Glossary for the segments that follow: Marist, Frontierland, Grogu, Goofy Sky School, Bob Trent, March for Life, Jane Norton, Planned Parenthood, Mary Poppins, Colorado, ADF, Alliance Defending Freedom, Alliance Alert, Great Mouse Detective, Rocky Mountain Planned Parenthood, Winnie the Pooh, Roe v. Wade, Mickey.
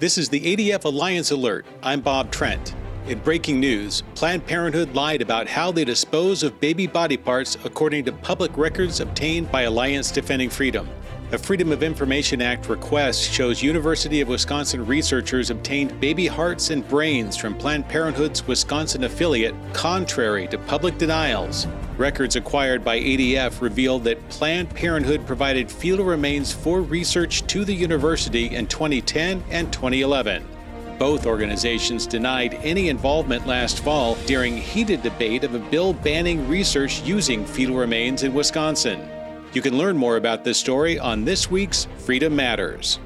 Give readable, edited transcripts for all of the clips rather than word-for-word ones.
This is the ADF Alliance Alert. I'm Bob Trent. In breaking news, Planned Parenthood lied about how they dispose of baby body parts according to public records obtained by Alliance Defending Freedom. A Freedom of Information Act request shows University of Wisconsin researchers obtained baby hearts and brains from Planned Parenthood's Wisconsin affiliate, contrary to public denials. Records acquired by ADF revealed that Planned Parenthood provided fetal remains for research to the university in 2010 and 2011. Both organizations denied any involvement last fall during heated debate of a bill banning research using fetal remains in Wisconsin. You can learn more about this story on this week's Freedom Matters.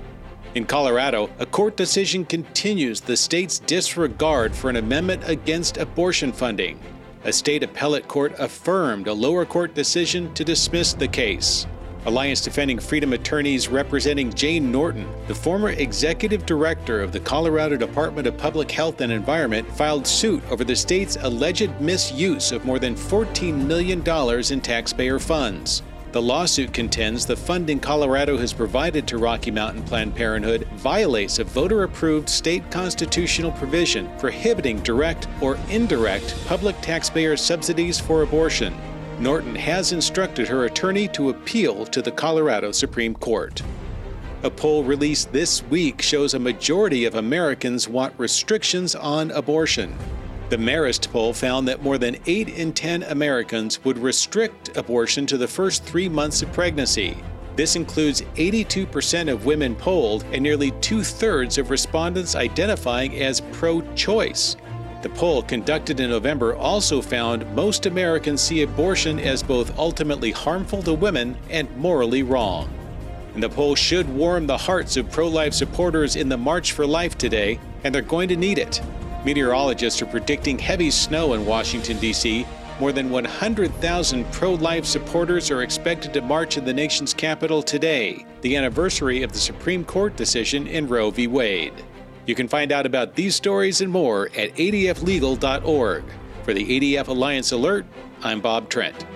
In Colorado, a court decision continues the state's disregard for an amendment against abortion funding. A state appellate court affirmed a lower court decision to dismiss the case. Alliance Defending Freedom attorneys representing Jane Norton, the former executive director of the Colorado Department of Public Health and Environment, filed suit over the state's alleged misuse of more than $14 million in taxpayer funds. The lawsuit contends the funding Colorado has provided to Rocky Mountain Planned Parenthood violates a voter-approved state constitutional provision prohibiting direct or indirect public taxpayer subsidies for abortion. Norton has instructed her attorney to appeal to the Colorado Supreme Court. A poll released this week shows a majority of Americans want restrictions on abortion. The Marist poll found that more than 8 in 10 Americans would restrict abortion to the first 3 months of pregnancy. This includes 82% of women polled and nearly 2/3 of respondents identifying as pro-choice. The poll conducted in November also found most Americans see abortion as both ultimately harmful to women and morally wrong. And the poll should warm the hearts of pro-life supporters in the March for Life today, and they're going to need it. Meteorologists are predicting heavy snow in Washington, D.C. More than 100,000 pro-life supporters are expected to march in the nation's capital today, the anniversary of the Supreme Court decision in Roe v. Wade. You can find out about these stories and more at adflegal.org. For the ADF Alliance Alert, I'm Bob Trent.